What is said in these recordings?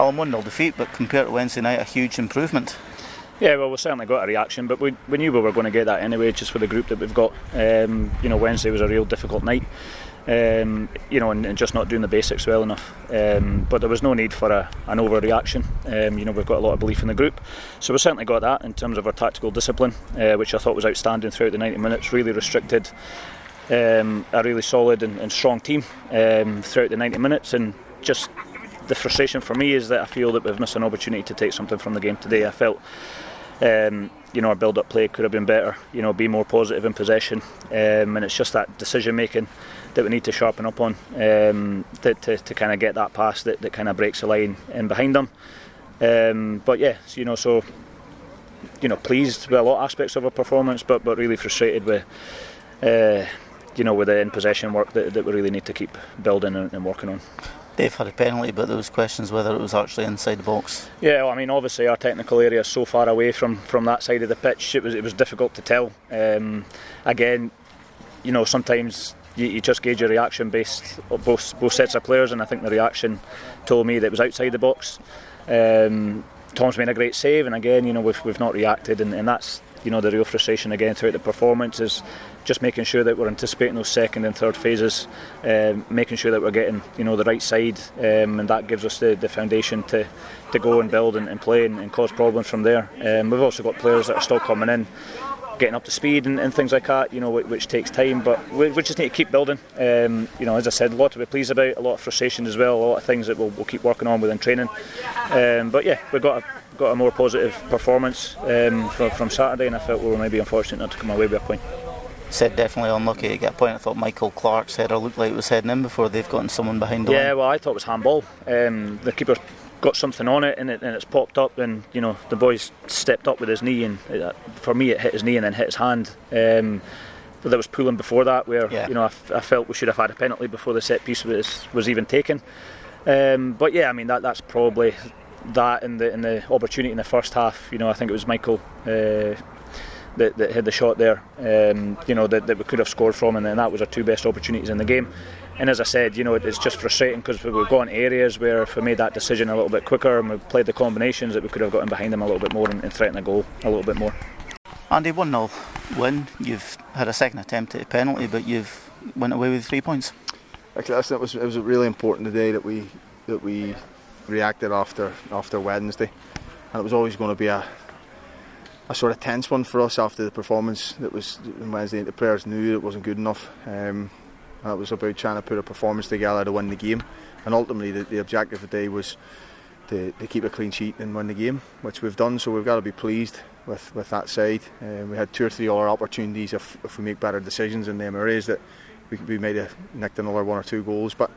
Hallam 1-0 defeat, but compared to Wednesday night, a huge improvement. Yeah, well, we certainly got a reaction, but we knew we were going to get that anyway, just for the group that we've got. You know, Wednesday was a real difficult night, you know, and just not doing the basics well enough. But there was no need for an overreaction. You know, we've got a lot of belief in the group, so we certainly got that in terms of our tactical discipline, which I thought was outstanding throughout the 90 minutes. Really restricted a really solid and strong team throughout the 90 minutes, and just the frustration for me is that I feel that we've missed an opportunity to take something from the game today. I felt you know, our build-up play could have been better, you know, be more positive in possession, and it's just that decision making that we need to sharpen up on, to kind of get that pass that kind of breaks the line in behind them. But yeah, so pleased with a lot of aspects of our performance, but really frustrated with with the in-possession work that we really need to keep building and working on. Dave had a penalty, but there was questions whether it was actually inside the box. Yeah, well, I mean, obviously our technical area is so far away from that side of the pitch, it was difficult to tell. Again, you know, sometimes you just gauge your reaction based on both sets of players, and I think the reaction told me that it was outside the box. Tom's made a great save, and again, you know, we've not reacted, and that's, you know, the real frustration again throughout the performance is just making sure that we're anticipating those second and third phases, making sure that we're getting, you know, the right side, and that gives us the foundation to go and build and play and cause problems from there. We've also got players that are still coming in, getting up to speed and things like that, you know, which takes time, but we just need to keep building. You know, as I said, a lot to be pleased about, a lot of frustration as well, a lot of things that we'll keep working on within training. But yeah, we've got a more positive performance from Saturday, and I felt we were maybe unfortunate not to come away with a point. Said definitely unlucky to get a point. I thought Michael Clark's header looked like it was heading in before they've gotten someone behind the line. Yeah, well, I thought it was handball. The keeper got something on it and it's popped up, and you know, the boy's stepped up with his knee, and for me it hit his knee and then hit his hand. But there was pulling before that where, yeah, you know, I felt we should have had a penalty before the set piece was even taken. But yeah, I mean, that's probably that and the opportunity in the first half. You know, I think it was Michael that had the shot there, you know, that we could have scored from, and that was our two best opportunities in the game. And as I said, you know, it's just frustrating because we've gone to areas where if we made that decision a little bit quicker and we played the combinations, that we could have gotten behind them a little bit more and threatened the goal a little bit more. Andy, 1-0 win. You've had a second attempt at a penalty, but you've went away with 3 points. Actually, it was really important today that we reacted after Wednesday, and it was always going to be a sort of tense one for us after the performance that was on Wednesday. The players knew it wasn't good enough. It was about trying to put a performance together to win the game, and ultimately the objective today was to keep a clean sheet and win the game, which we've done. So we've got to be pleased with that side. We had 2 or 3 other opportunities if we make better decisions in them areas that we might have nicked another 1 or 2 goals. But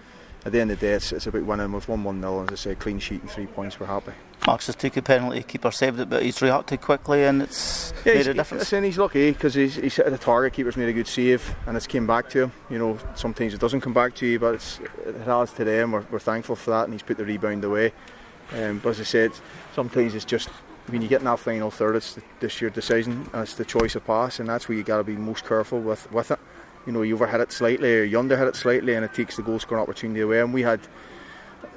at the end of the day, it's about winning. We've won 1-0, and as I say, clean sheet and 3 points. We're happy. Marks has took a penalty, keeper saved it, but he's reacted quickly, and it's made a difference. He's lucky because he's hit the target, keeper's made a good save, and it's came back to him. You know, sometimes it doesn't come back to you, but it has today, and we're thankful for that, and he's put the rebound away. But as I said, sometimes it's just when you get in that final third, it's just your decision, and it's the choice of pass, and that's where you've got to be most careful with it. You know, you overhit it slightly or you underhit it slightly, and it takes the goal scoring opportunity away. And we had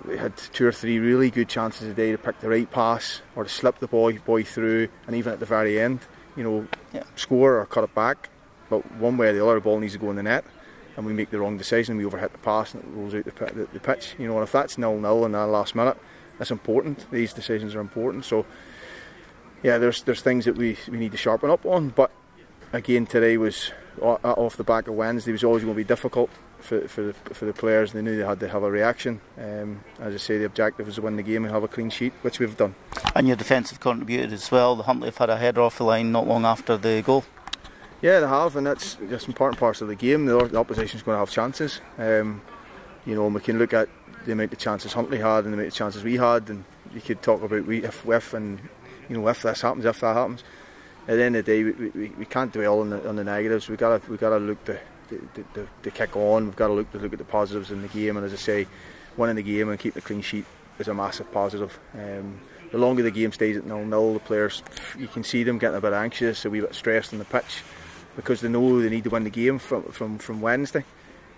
2 or 3 really good chances today to pick the right pass or to slip the boy through, and even at the very end, you know, yeah, score or cut it back. But one way or the other, the ball needs to go in the net, and we make the wrong decision. We overhit the pass and it rolls out the pitch. You know, and if that's 0-0 in that last minute, that's important. These decisions are important. So yeah, there's things that we need to sharpen up on. But again, today was off the back of Wednesday. It was always going to be difficult for the players. They knew they had to have a reaction. As I say, the objective was to win the game and have a clean sheet, which we've done. And your defence have contributed as well. The Huntley have had a header off the line not long after the goal. Yeah, they have, and that's just important parts of the game. The opposition's going to have chances. You know, and we can look at the amount of chances Huntley had and the amount of chances we had, and you could talk about if this happens, if that happens. At the end of the day, we can't dwell on the negatives. We've got to look to kick on. We've got to look at the positives in the game. And as I say, winning the game and keeping the clean sheet is a massive positive. The longer the game stays at 0-0, the players, you can see them getting a bit anxious, a wee bit stressed on the pitch, because they know they need to win the game from Wednesday.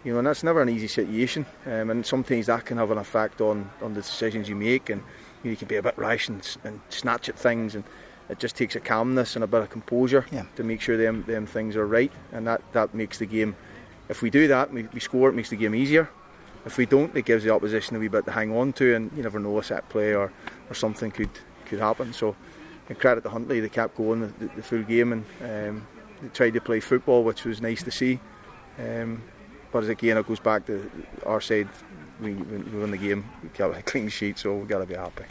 You know, and that's never an easy situation. And sometimes that can have an effect on the decisions you make. And you can be a bit rash and snatch at things, and it just takes a calmness and a bit of composure to make sure them things are right, and that makes the game, if we do that, we score, it makes the game easier. If we don't, it gives the opposition a wee bit to hang on to, and you never know, a set play or something could happen. So, and credit to Huntley, they kept going the full game, and they tried to play football, which was nice to see. But again, it goes back to our side, we won the game, we got a clean sheet, so we've got to be happy.